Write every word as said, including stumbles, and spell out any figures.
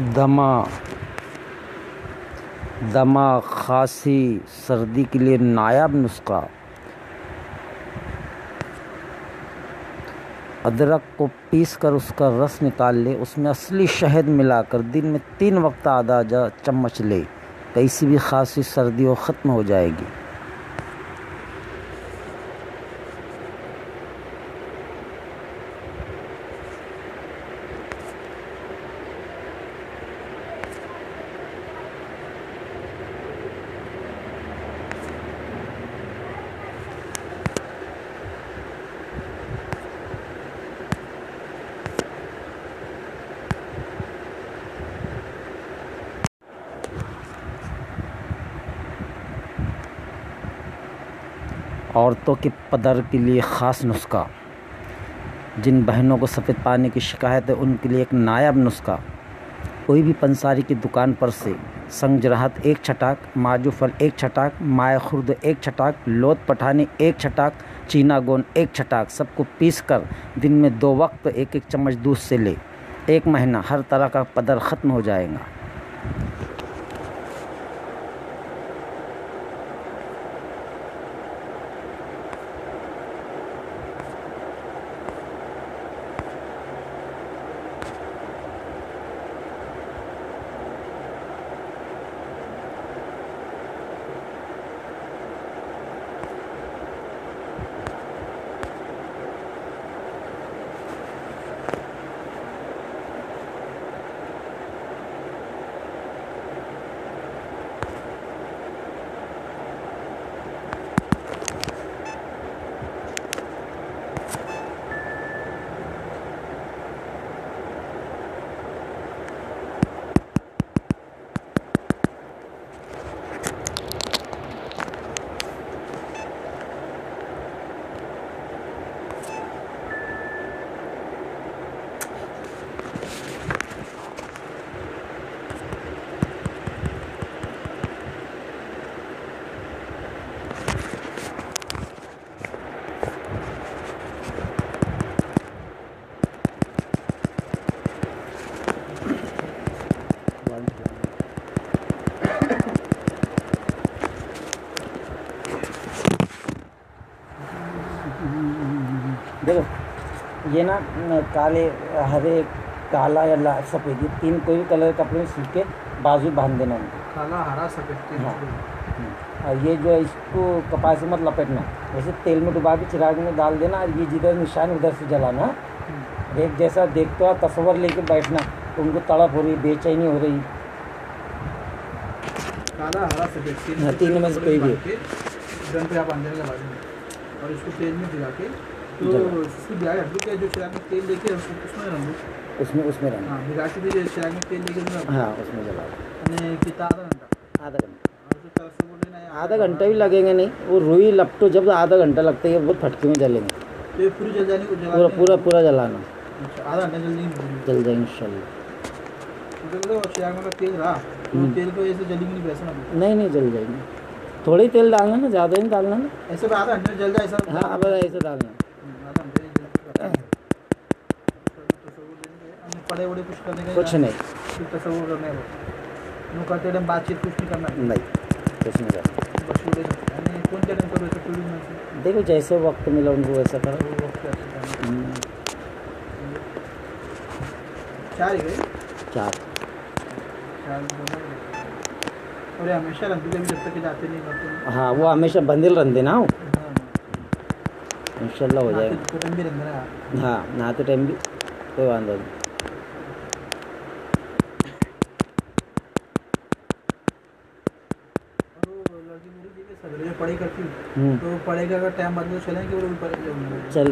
दमा दमा खांसी सर्दी के लिए नायाब नुस्खा, अदरक को पीसकर उसका रस निकाल ले, उसमें असली शहद मिलाकर दिन में तीन वक्त आधा आधा चम्मच ले, कैसी भी खांसी सर्दी हो ख़त्म हो जाएगी। औरतों के पदर के लिए ख़ास नुस्खा, जिन बहनों को सफ़ेद पानी की शिकायत है उनके लिए एक नायाब नुस्खा। कोई भी पंसारी की दुकान पर से संग जराहत एक छटाक, माजूफल एक छटाक, माए खुर्द एक छटाक, लोत पठानी एक छटाक, चीना गोन एक छटाक, सबको पीसकर दिन में दो वक्त एक एक चम्मच दूध से ले, एक महीना हर तरह का पदर ख़त्म हो जाएगा। ये ना काले, हरे, काला या लाल, सफ़ेद, ये तीन कोई भी कलर कपड़े में सीख के बाजू बांध देना उनको, काला, हरा, सफ़ेद। हाँ, और ये जो है इसको कपास से मत लपेटना, वैसे तेल में डुबा के चिराग में डाल देना, और ये जिधर निशान उधर से जलाना। एक जैसा देखते हो तस्वर लेके बैठना, तो उनको तड़प हो रही, बेचैनी हो रही, काला, हरा, सफ़ेद तीनों में से कोई भी और इसको तेल में भिगा के तो के जो चिराग में तेल लेके उसमें उसमें हाँ चिराग में तेल लेके हाँ उसमें जला आधा घंटा आधा घंटा भी लगेंगे नहीं, वो रुई लपटो जब आधा घंटा लगता है, बहुत फटके में जलेंगे, पूरा पूरा पूरा जलाना, आधा घंटा जल जाएंगे इंशाल्लाह। तेल रहा तेल को ऐसे जलेंगे नहीं, नहीं नहीं जल जाएंगे, थोड़ी तेल डालना ना, ज़्यादा नहीं डालना ना, ऐसे आधा घंटा जल जाए सर। हाँ अब ऐसे डालना पड़े वड़े कुछ करने का कुछ नहीं, करने बातचीत कुछ नहीं करना नहीं, कुछ नहीं करना। देखो जैसे वक्त मिला उनको वैसा करो, चार चार और हमेशा रंधे जब तक जाते नहीं। हाँ वो हमेशा बंदिल रंधे ना हो, इंशाल्लाह हो जाएगा। हाँ नहाते टाइम भी कोई वांधा नहीं। पढ़ाई करती हूँ तो पढ़ेगा अगर टाइम बदलो चलेंगे वो भी पढ़ेगा।